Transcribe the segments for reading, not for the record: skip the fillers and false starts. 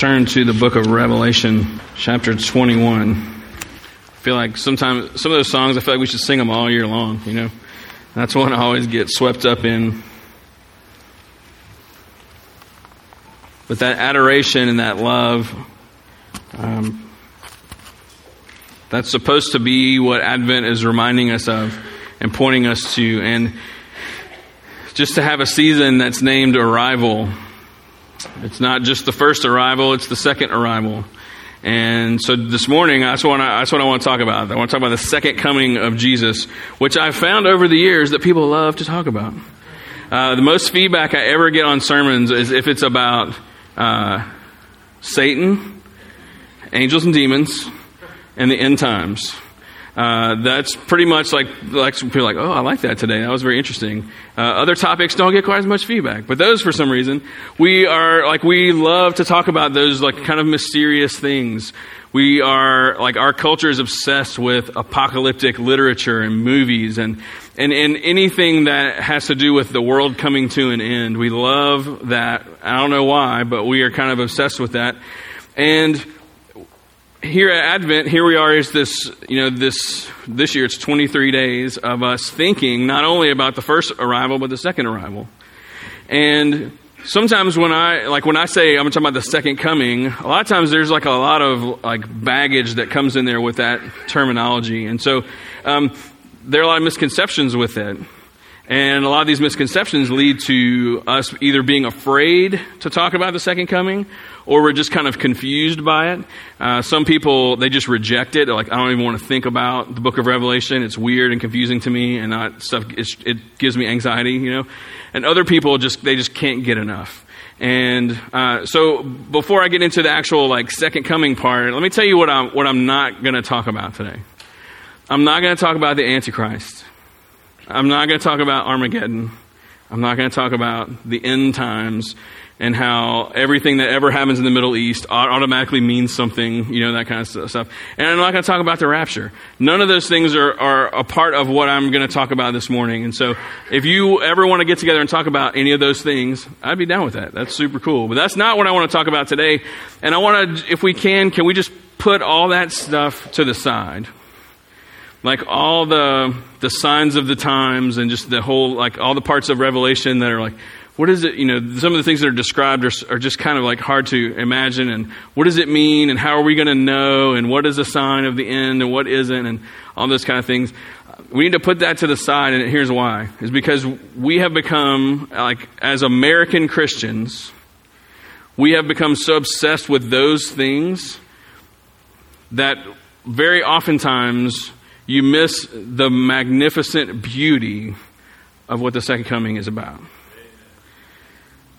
turn to the book of Revelation, chapter 21. I feel like sometimes, some of those songs, I feel like we should sing them all year long, you know. That's one I always get swept up in. But that adoration and that love, that's supposed to be what Advent is reminding us of and pointing us to. And just to have a season that's named Arrival. It's not just the first arrival, it's the second arrival. And so this morning, that's what I want to talk about. I want to talk about the second coming of Jesus, which I've found over the years that people love to talk about. The most feedback I ever get on sermons is if it's about Satan, angels and demons, and the end times. That's pretty much like people are like, oh, I like that today. That was very interesting. Other topics don't get quite as much feedback, but those, for some reason, we love to talk about those like kind of mysterious things. We are like, our culture is obsessed with apocalyptic literature and movies and anything that has to do with the world coming to an end. We love that. I don't know why, but we are kind of obsessed with that. And here at Advent, here we are, is this, this year it's 23 days of us thinking not only about the first arrival, but the second arrival. And sometimes when I say I'm talking about the second coming, a lot of times there's like a lot of like baggage that comes in there with that terminology. And so there are a lot of misconceptions with it. And a lot of these misconceptions lead to us either being afraid to talk about the second coming, or we're just kind of confused by it. Some people, they just reject it. They're like, I don't even want to think about the book of Revelation. It's weird and confusing to me, and it gives me anxiety, And other people, they just can't get enough. And so before I get into the actual like second coming part, let me tell you what I'm not going to talk about today. I'm not going to talk about the Antichrist. I'm not going to talk about Armageddon. I'm not going to talk about the end times and how everything that ever happens in the Middle East automatically means something, that kind of stuff. And I'm not going to talk about the rapture. None of those things are a part of what I'm going to talk about this morning. And so if you ever want to get together and talk about any of those things, I'd be down with that. That's super cool. But that's not what I want to talk about today. And I want to, if we can we just put all that stuff to the side? Like all the signs of the times and just the whole, like all the parts of Revelation that are like, what is it, some of the things that are described are just kind of like hard to imagine, and what does it mean, and how are we going to know, and what is a sign of the end, and what isn't, and all those kind of things. We need to put that to the side, and here's why. It's because we have become, like as American Christians, we have become so obsessed with those things that very oftentimes you miss the magnificent beauty of what the second coming is about.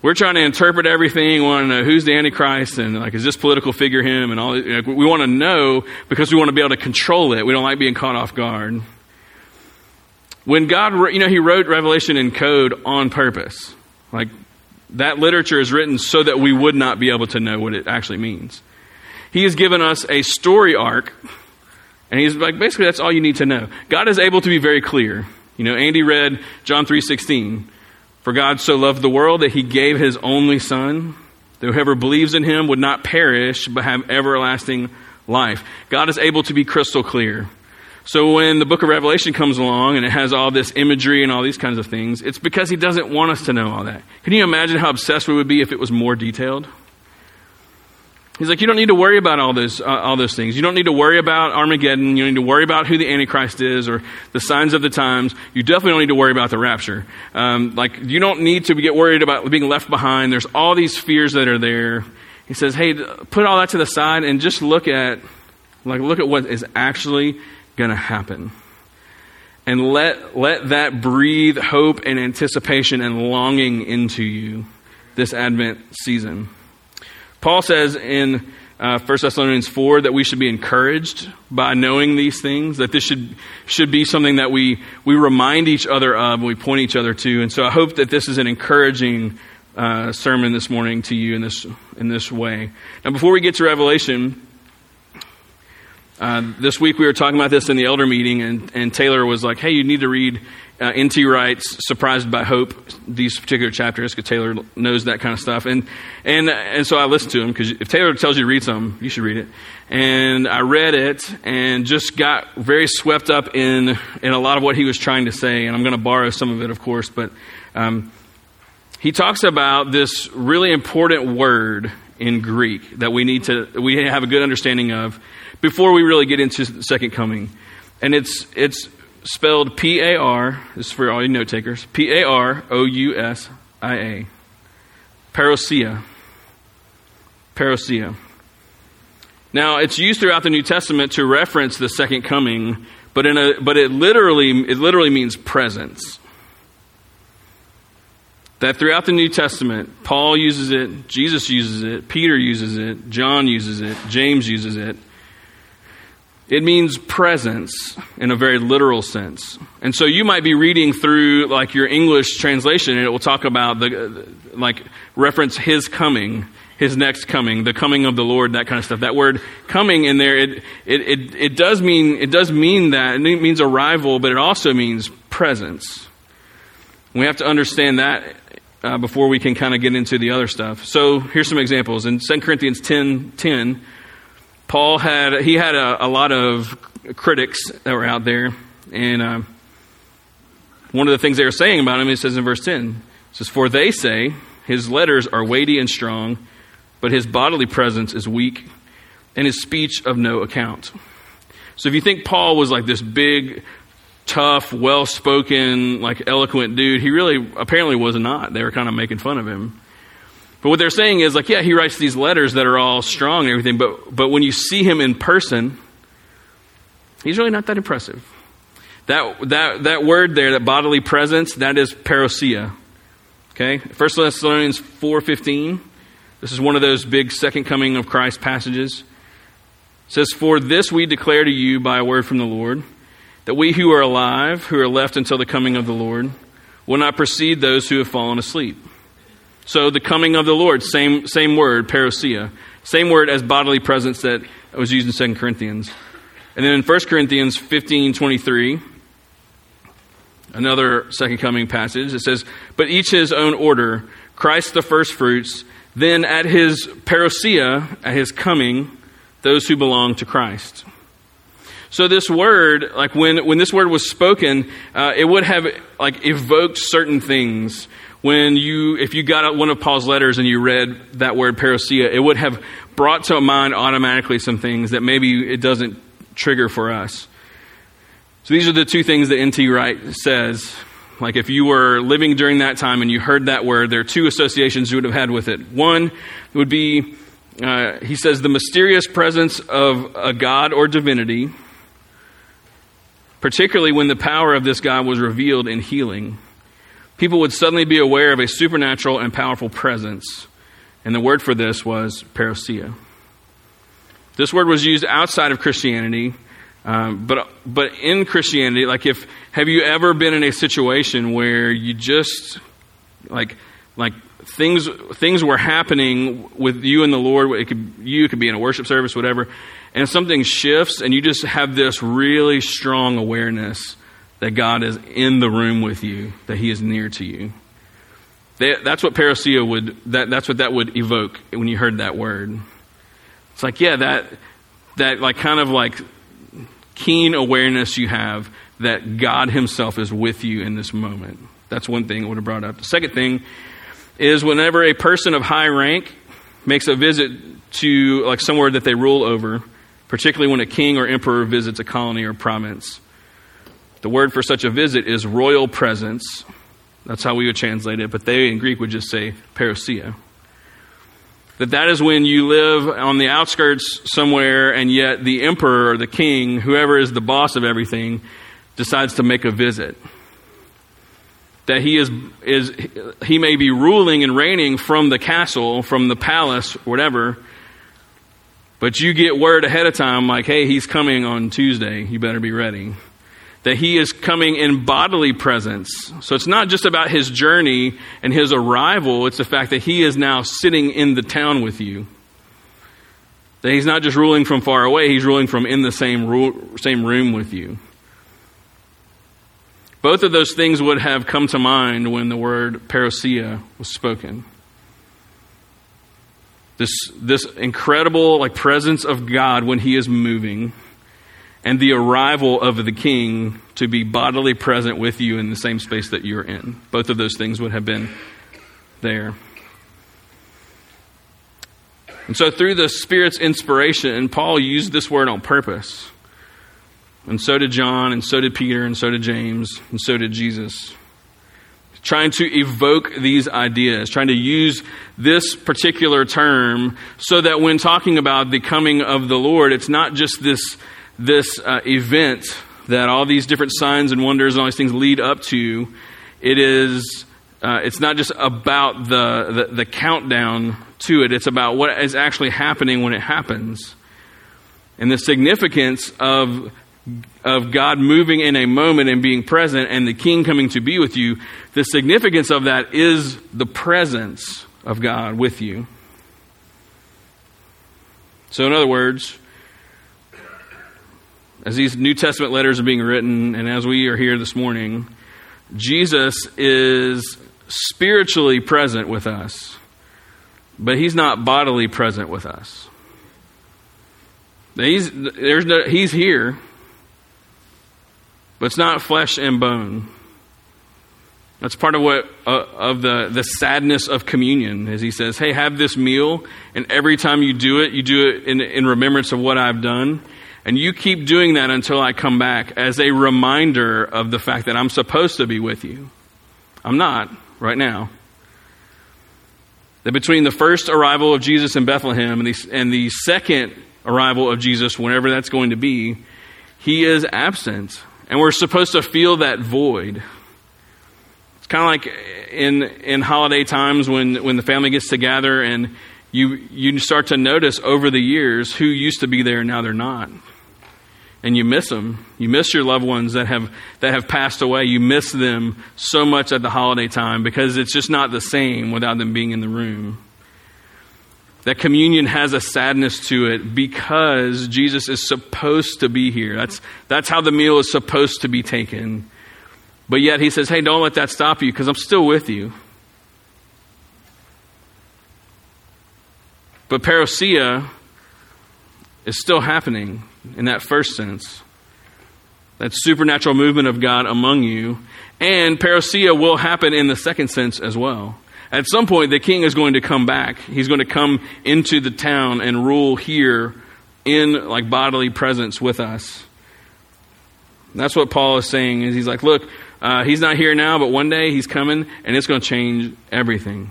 We're trying to interpret everything. We want to know who's the Antichrist, and like, is this political figure him, and all. We want to know because we want to be able to control it. We don't like being caught off guard. When God, He wrote Revelation in code on purpose. Like that literature is written so that we would not be able to know what it actually means. He has given us a story arc. And he's like, basically, that's all you need to know. God is able to be very clear. Andy read John 3:16. For God so loved the world that he gave his only son, that whoever believes in him would not perish, but have everlasting life. God is able to be crystal clear. So when the book of Revelation comes along and it has all this imagery and all these kinds of things, it's because he doesn't want us to know all that. Can you imagine how obsessed we would be if it was more detailed? He's like, you don't need to worry about all those things. You don't need to worry about Armageddon. You don't need to worry about who the Antichrist is or the signs of the times. You definitely don't need to worry about the rapture. You don't need to get worried about being left behind. There's all these fears that are there. He says, hey, put all that to the side and just look at what is actually going to happen. And let that breathe hope and anticipation and longing into you this Advent season. Paul says in 1 Thessalonians 4 that we should be encouraged by knowing these things, that this should be something that we remind each other of, we point each other to. And so I hope that this is an encouraging sermon this morning to you in this way. Now, before we get to Revelation, This week we were talking about this in the elder meeting, and Taylor was like, hey, you need to read N.T. Wright's Surprised by Hope, these particular chapters, because Taylor knows that kind of stuff. And so I listened to him, because if Taylor tells you to read something, you should read it. And I read it and just got very swept up in a lot of what he was trying to say. And I'm going to borrow some of it, of course. But he talks about this really important word in Greek that we have a good understanding of before we really get into the second coming. And it's spelled P-A-R, this is for all you note takers, P-A-R-O-U-S-I-A, parousia, parousia. Now, it's used throughout the New Testament to reference the second coming, but it literally means presence. That throughout the New Testament, Paul uses it, Jesus uses it, Peter uses it, John uses it, James uses it. It means presence in a very literal sense. And so you might be reading through like your English translation and it will talk about reference his coming, his next coming, the coming of the Lord, that kind of stuff. That word coming in there, it does mean that, and it means arrival, but it also means presence. We have to understand that before we can kind of get into the other stuff. So here's some examples. In 2 Corinthians 10:10, Paul had a lot of critics that were out there, and one of the things they were saying about him, it says in verse 10, it says, "For they say, his letters are weighty and strong, but his bodily presence is weak, and his speech of no account." So if you think Paul was like this big, tough, well-spoken, like eloquent dude, he really apparently was not. They were kind of making fun of him. But what they're saying is like, yeah, he writes these letters that are all strong and everything, but when you see him in person, he's really not that impressive. That word there, that bodily presence, that is parousia. Okay? 1 Thessalonians 4:15. This is one of those big second coming of Christ passages. It says, "For this we declare to you by a word from the Lord, that we who are alive, who are left until the coming of the Lord, will not precede those who have fallen asleep." So the coming of the Lord, same word, parousia. Same word as bodily presence that was used in 2 Corinthians. And then in 1 Corinthians 15:23, another second coming passage, it says, "But each his own order, Christ the first fruits, then at his parousia, at his coming, those who belong to Christ." So this word, like when this word was spoken, it would have like evoked certain things. If you got out one of Paul's letters and you read that word parousia, it would have brought to mind automatically some things that maybe it doesn't trigger for us. So these are the two things that N.T. Wright says. Like if you were living during that time and you heard that word, there are two associations you would have had with it. One would be, he says, the mysterious presence of a God or divinity, particularly when the power of this God was revealed in healing. People would suddenly be aware of a supernatural and powerful presence. And the word for this was parousia. This word was used outside of Christianity, but in Christianity, like have you ever been in a situation where you just like things were happening with you and the Lord? It could be in a worship service, whatever, and something shifts, and you just have this really strong awareness that God is in the room with you, that He is near to you. That's what parousia that's what that would evoke when you heard that word. It's like, yeah, that like kind of like keen awareness you have that God Himself is with you in this moment. That's one thing it would have brought up. The second thing is whenever a person of high rank makes a visit to like somewhere that they rule over, particularly when a king or emperor visits a colony or province. The word for such a visit is royal presence. That's how we would translate it, but they in Greek would just say parousia. That is when you live on the outskirts somewhere, and yet the emperor or the king, whoever is the boss of everything, decides to make a visit. That he may be ruling and reigning from the castle, from the palace, whatever, but you get word ahead of time like, hey, he's coming on Tuesday, you better be ready. That he is coming in bodily presence. So it's not just about his journey and his arrival. It's the fact that he is now sitting in the town with you. That he's not just ruling from far away, he's ruling from in the same room with you. Both of those things would have come to mind when the word parousia was spoken. This incredible presence of God when he is moving, and the arrival of the king to be bodily present with you in the same space that you're in. Both of those things would have been there. And so through the Spirit's inspiration, Paul used this word on purpose. And so did John, and so did Peter, and so did James, and so did Jesus. Trying to evoke these ideas, trying to use this particular term so that when talking about the coming of the Lord, it's not just this event that all these different signs and wonders and all these things lead up to. It is... it's not just about the countdown to it. It's about what is actually happening when it happens. And the significance of God moving in a moment and being present and the king coming to be with you, the significance of that is the presence of God with you. So in other words, as these New Testament letters are being written and as we are here this morning, Jesus is spiritually present with us, but he's not bodily present with us. He's here, but it's not flesh and bone. That's part of what of the sadness of communion, as he says, "Hey, have this meal, and every time you do it in remembrance of what I've done. And you keep doing that until I come back as a reminder of the fact that I'm supposed to be with you. I'm not right now." That between the first arrival of Jesus in Bethlehem and the second arrival of Jesus, whenever that's going to be, he is absent. And we're supposed to feel that void. It's kind of like in holiday times when the family gets together and you start to notice over the years who used to be there and now they're not. And you miss them. You miss your loved ones that have passed away. You miss them so much at the holiday time because it's just not the same without them being in the room. That communion has a sadness to it because Jesus is supposed to be here. That's how the meal is supposed to be taken. But yet he says, "Hey, don't let that stop you because I'm still with you." But parousia is still happening in that first sense. That supernatural movement of God among you. And parousia will happen in the second sense as well. At some point, the king is going to come back. He's going to come into the town and rule here in bodily presence with us. And that's what Paul is saying. Is he's like, look, he's not here now, but one day he's coming and it's going to change everything.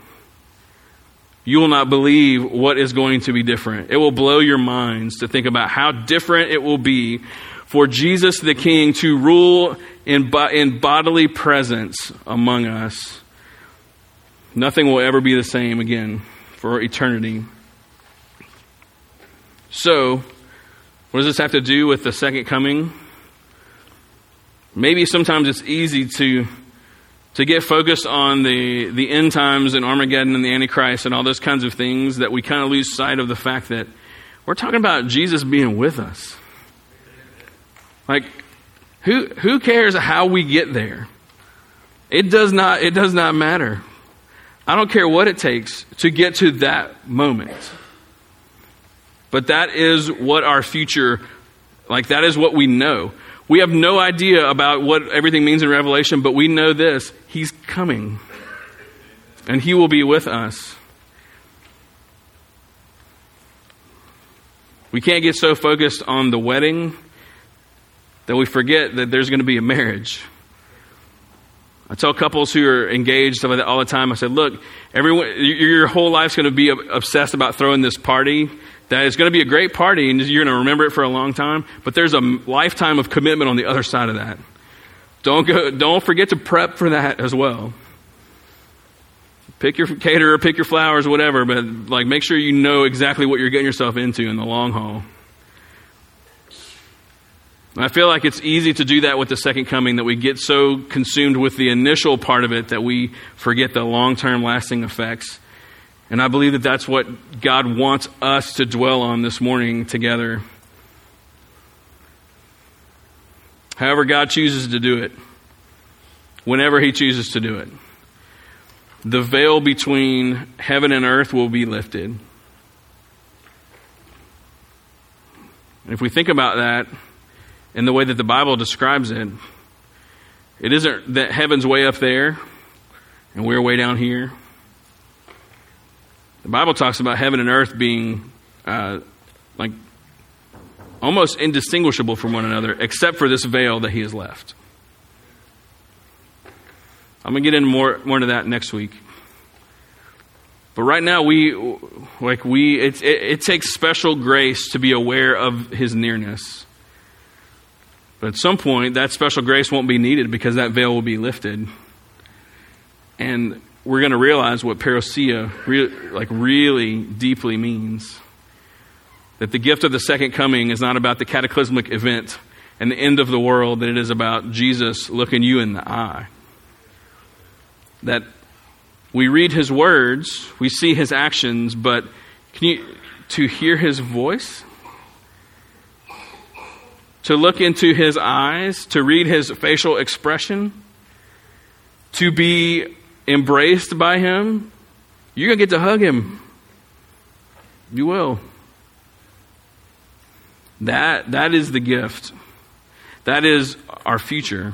You will not believe what is going to be different. It will blow your minds to think about how different it will be for Jesus the King to rule in bodily presence among us. Nothing will ever be the same again for eternity. So, what does this have to do with the second coming? Maybe sometimes it's easy to get focused on the end times and Armageddon and the Antichrist and all those kinds of things that we kind of lose sight of the fact that we're talking about Jesus being with us. Who cares how we get there? It does not matter. I don't care what it takes to get to that moment. But that is what our future, that is what we know. We have no idea about what everything means in Revelation, but we know this. He's coming. And he will be with us. We can't get so focused on the wedding that we forget that there's going to be a marriage. I tell couples who are engaged all the time, I said, look, your whole life's going to be obsessed about throwing this party. That it's going to be a great party and you're going to remember it for a long time, but there's a lifetime of commitment on the other side of that. Don't forget to prep for that as well. Pick your caterer, pick your flowers, whatever, but make sure you know exactly what you're getting yourself into in the long haul. And I feel like it's easy to do that with the second coming, that we get so consumed with the initial part of it that we forget the long-term lasting effects. And I believe that that's what God wants us to dwell on this morning together. However God chooses to do it, whenever He chooses to do it, the veil between heaven and earth will be lifted. And if we think about that in the way that the Bible describes it, it isn't that heaven's way up there and we're way down here. The Bible talks about heaven and earth being like almost indistinguishable from one another, except for this veil that He has left. I'm going to get into more into that next week. But right now, it takes special grace to be aware of His nearness. But at some point, that special grace won't be needed because that veil will be lifted. And we're going to realize what parousia really deeply means. That the gift of the second coming is not about the cataclysmic event and the end of the world, that it is about Jesus looking you in the eye. That we read His words, we see His actions, but to hear His voice, to look into His eyes, to read His facial expression, to be embraced by Him, you're going to get to hug Him. You will. That is the gift. That is our future.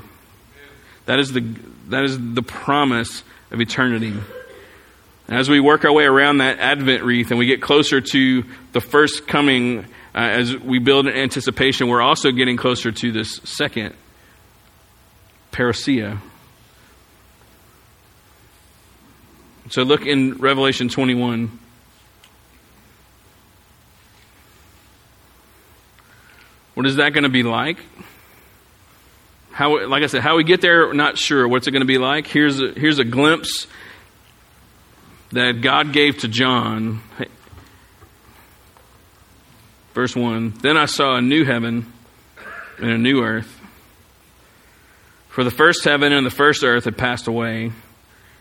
That is the promise of eternity. And as we work our way around that Advent wreath and we get closer to the first coming, as we build in anticipation, we're also getting closer to this second parousia. So look in Revelation 21. What is that going to be like? How, like I said, how we get there, not sure. What's it going to be like? Here's a glimpse that God gave to John. Verse 1, "Then I saw a new heaven and a new earth. For the first heaven and the first earth had passed away,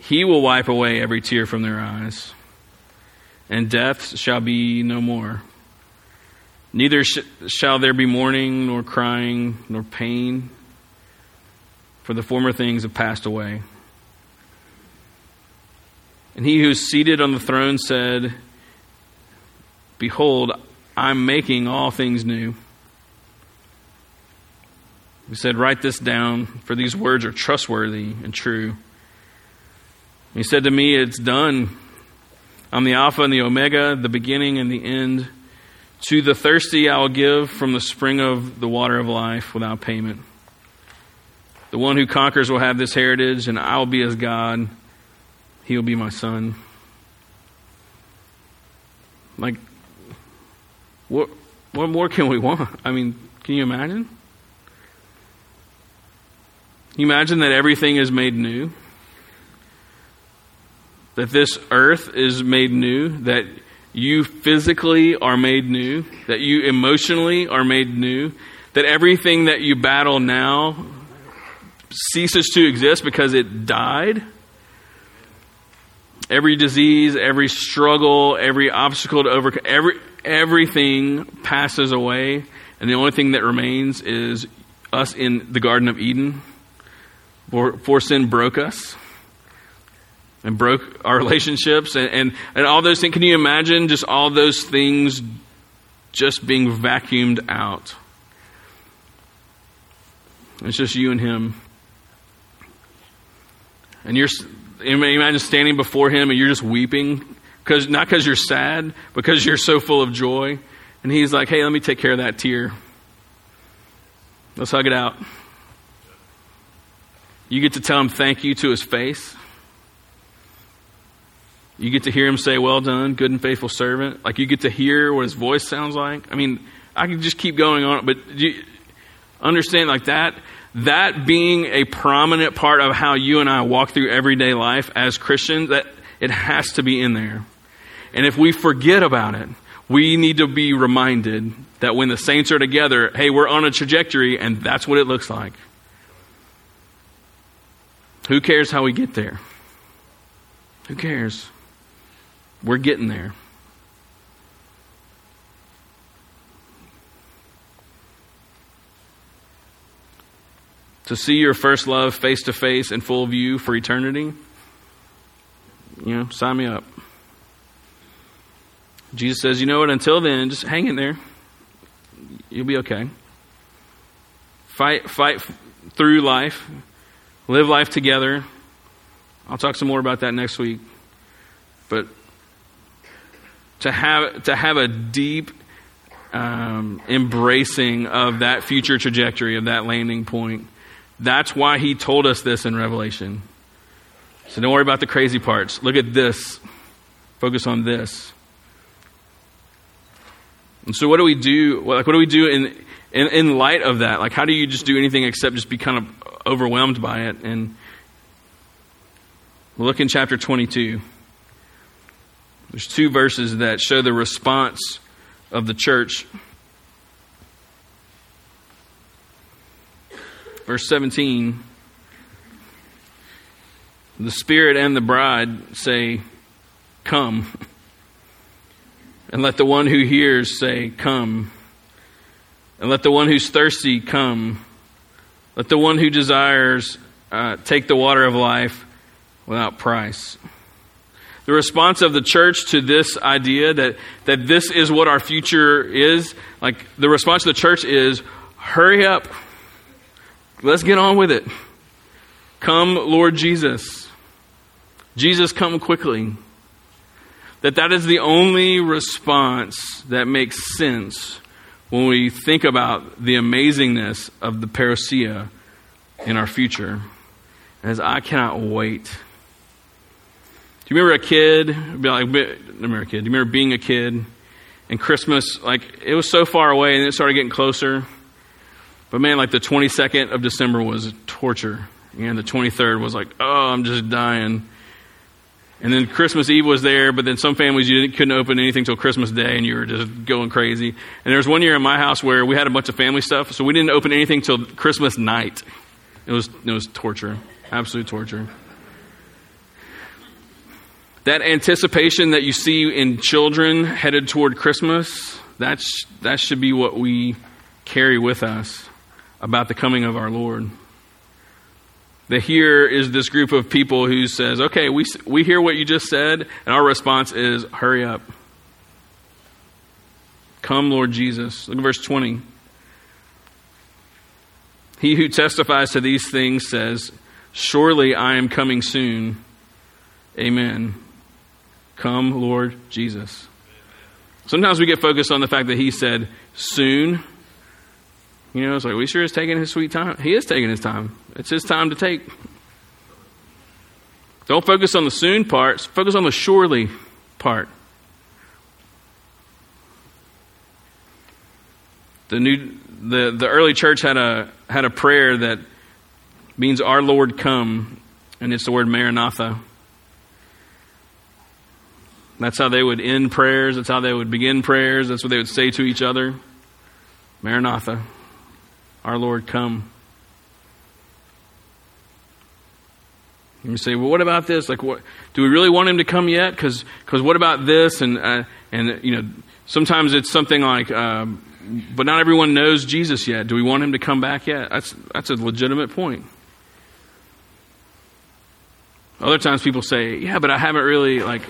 He will wipe away every tear from their eyes, and death shall be no more. Neither shall there be mourning, nor crying, nor pain, for the former things have passed away.' And He who is seated on the throne said, 'Behold, I'm making all things new.' He said, 'Write this down, for these words are trustworthy and true.' And He said to me, 'It's done. I'm the Alpha and the Omega, the beginning and the end. To the thirsty I will give from the spring of the water of life without payment. The one who conquers will have this heritage, and I will be his God. He will be my son.'" Like, what more can we want? I mean, can you imagine? Can you imagine that everything is made new? That this earth is made new? That you physically are made new, that you emotionally are made new, that everything that you battle now ceases to exist because it died. Every disease, every struggle, every obstacle to overcome, everything passes away, and the only thing that remains is us in the Garden of Eden, for sin broke us. And broke our relationships and all those things. Can you imagine just all those things just being vacuumed out? It's just you and Him. And you're, imagine standing before Him and you're just weeping. Not because you're sad, because you're so full of joy. And He's like, "Hey, let me take care of that tear. Let's hug it out." You get to tell Him thank you to His face. You get to hear him say, well done, good and faithful servant. Like, you get to hear what his voice sounds like. I mean, I can just keep going on, but you understand, like, that being a prominent part of how you and I walk through everyday life as Christians, that it has to be in there. And if we forget about it, we need to be reminded that when the saints are together, hey, we're on a trajectory, and that's what it looks like. Who cares how we get there? Who cares? We're getting there. To see your first love face to face in full view for eternity, sign me up. Jesus says, you know what, until then, just hang in there. You'll be okay. Fight through life. Live life together. I'll talk some more about that next week. But to have a deep embracing of that future trajectory, of that landing point, that's why he told us this in Revelation. So don't worry about the crazy parts. Look at this. Focus on this. And so what do we do? Like, what do we do in light of that? Like, how do you just do anything except just be kind of overwhelmed by it? And look in chapter 22. There's two verses that show the response of the church. Verse 17. The Spirit and the bride say, come. And let the one who hears say, come. And let the one who's thirsty come. Let the one who desires take the water of life without price. The response of the church to this idea that this is what our future is, like, the response of the church is, hurry up. Let's get on with it. Come, Lord Jesus. Jesus, come quickly. That is the only response that makes sense when we think about the amazingness of the parousia in our future. As I cannot wait. Do you remember a kid? Do you remember being a kid? And Christmas, like, it was so far away, and it started getting closer. But man, like, the 22nd of December was torture. And the 23rd was like, oh, I'm just dying. And then Christmas Eve was there, but then some families you couldn't open anything till Christmas Day, and you were just going crazy. And there was one year in my house where we had a bunch of family stuff, so we didn't open anything till Christmas night. It was torture, absolute torture. That anticipation that you see in children headed toward Christmas, that should be what we carry with us about the coming of our Lord. The here is this group of people who says, okay, we hear what you just said, and our response is, hurry up. Come, Lord Jesus. Look at verse 20. He who testifies to these things says, surely I am coming soon. Amen. Come, Lord Jesus. Sometimes we get focused on the fact that he said, soon. It's like, we sure is taking his sweet time. He is taking his time. It's his time to take. Don't focus on the soon part. Focus on the surely part. The early church had a prayer that means our Lord come, and it's the word Maranatha. That's how they would end prayers. That's how they would begin prayers. That's what they would say to each other. Maranatha. Our Lord, come. And you say, well, what about this? Like, what do we really want him to come yet? Because what about this? And sometimes it's something like, but not everyone knows Jesus yet. Do we want him to come back yet? That's a legitimate point. Other times people say, yeah, but I haven't really, like,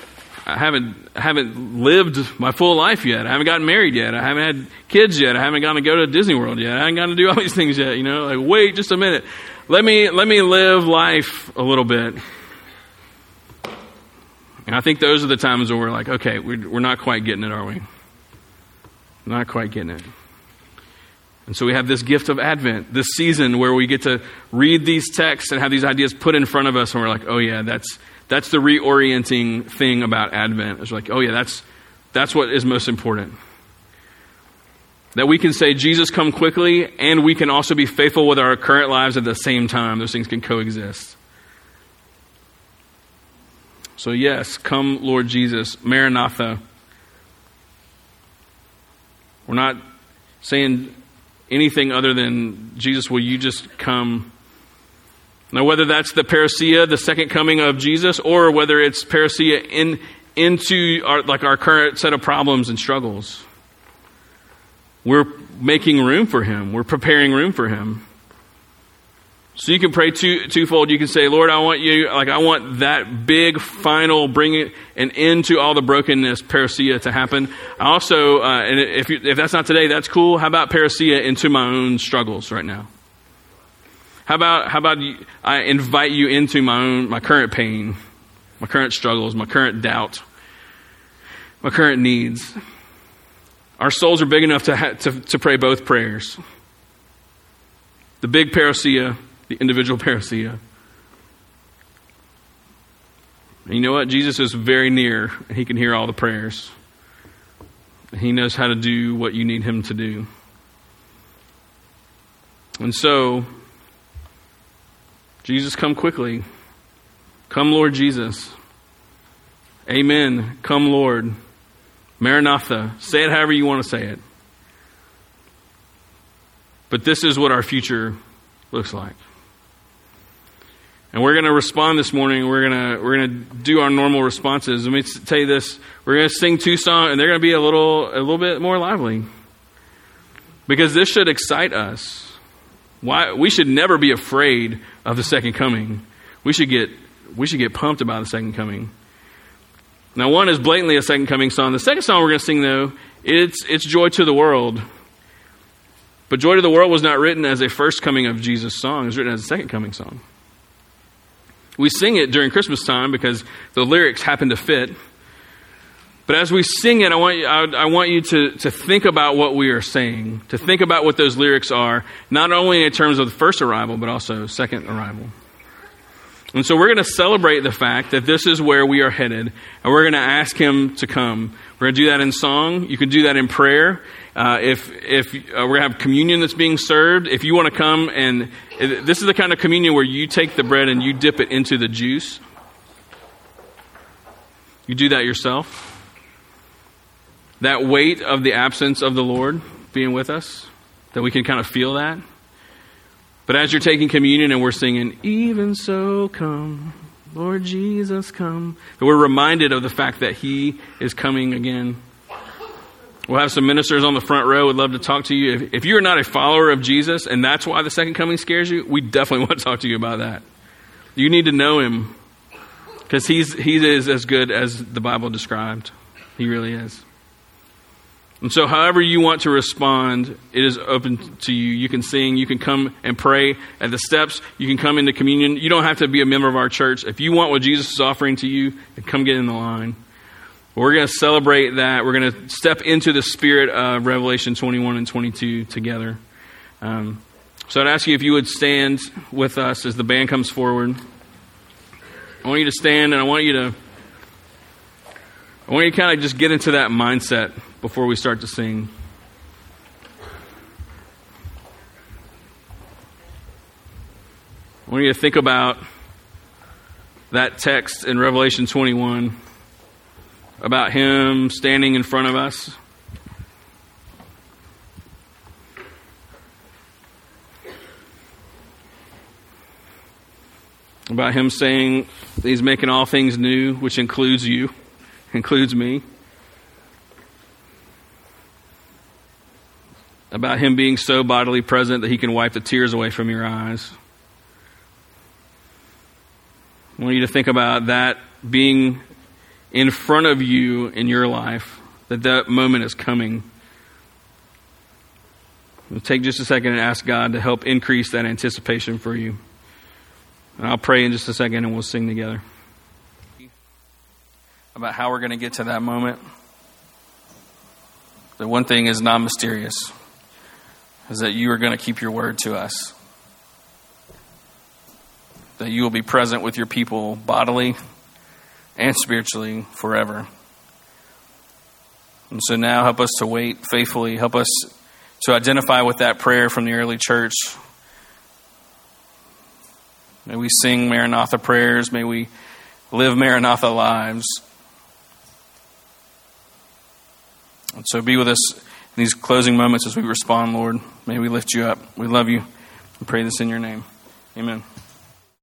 I haven't lived my full life yet. I haven't gotten married yet. I haven't had kids yet. I haven't gotten to go to Disney World yet. I haven't gotten to do all these things yet. Like, wait just a minute. Let me live life a little bit. And I think those are the times where we're like, okay, we're not quite getting it, are we? Not quite getting it. And so we have this gift of Advent, this season where we get to read these texts and have these ideas put in front of us, and we're like, oh yeah, that's That's the reorienting thing about Advent. It's like, oh yeah, that's what is most important. That we can say, Jesus, come quickly, and we can also be faithful with our current lives at the same time. Those things can coexist. So yes, come Lord Jesus, Maranatha. We're not saying anything other than, Jesus, will you just come? Now, whether that's the parousia, the second coming of Jesus, or whether it's parousia into our current set of problems and struggles, we're making room for him. We're preparing room for him. So you can pray twofold. You can say, Lord, I want that big final, bring an end to all the brokenness, parousia, to happen. I also, and if that's not today, that's cool. How about parousia into my own struggles right now? How about I invite you into my current pain, my current struggles, my current doubt, my current needs. Our souls are big enough to pray both prayers. The big parousia, the individual parousia. And you know what? Jesus is very near, and he can hear all the prayers. And he knows how to do what you need him to do. And so, Jesus, come quickly. Come, Lord Jesus. Amen. Come, Lord. Maranatha. Say it however you want to say it. But this is what our future looks like. And we're going to respond this morning. We're going to do our normal responses. Let me tell you this. We're going to sing two songs, and they're going to be a little bit more lively. Because this should excite us. Why we should never be afraid of the second coming. We should get pumped about the second coming. Now, one is blatantly a second coming song. The second song we're going to sing, though, it's Joy to the World. But Joy to the World was not written as a first coming of Jesus song. It was written as a second coming song. We sing it during Christmas time because the lyrics happen to fit. But as we sing it, I want you to think about what we are saying, to think about what those lyrics are, not only in terms of the first arrival, but also second arrival. And so we're going to celebrate the fact that this is where we are headed, and we're going to ask him to come. We're going to do that in song. You can do that in prayer. If we're going to have communion that's being served, if you want to come, and this is the kind of communion where you take the bread and you dip it into the juice. You do that yourself. That weight of the absence of the Lord being with us, that we can kind of feel that. But as you're taking communion and we're singing, even so come, Lord Jesus come, that we're reminded of the fact that he is coming again. We'll have some ministers on the front row. Would love to talk to you. If you're not a follower of Jesus and that's why the second coming scares you, we definitely want to talk to you about that. You need to know him because he is as good as the Bible described. He really is. And so however you want to respond, it is open to you. You can sing, you can come and pray at the steps, you can come into communion. You don't have to be a member of our church. If you want what Jesus is offering to you, then come get in the line. But we're going to celebrate that. We're going to step into the spirit of Revelation 21 and 22 together. So I'd ask you if you would stand with us as the band comes forward. I want you to stand, and I want you to kind of just get into that mindset before we start to sing. I want you to think about that text in Revelation 21 about him standing in front of us. About him saying that he's making all things new, which includes you. Includes me. About him being so bodily present that he can wipe the tears away from your eyes. I want you to think about that being in front of you in your life, that moment is coming. We'll take just a second and ask God to help increase that anticipation for you. And I'll pray in just a second and we'll sing together about how we're going to get to that moment. The one thing is not mysterious, is that you are going to keep your word to us. That you will be present with your people bodily and spiritually forever. And so now help us to wait faithfully. Help us to identify with that prayer from the early church. May we sing Maranatha prayers. May we live Maranatha lives. And so be with us in these closing moments as we respond, Lord. May we lift you up. We love you. We pray this in your name. Amen.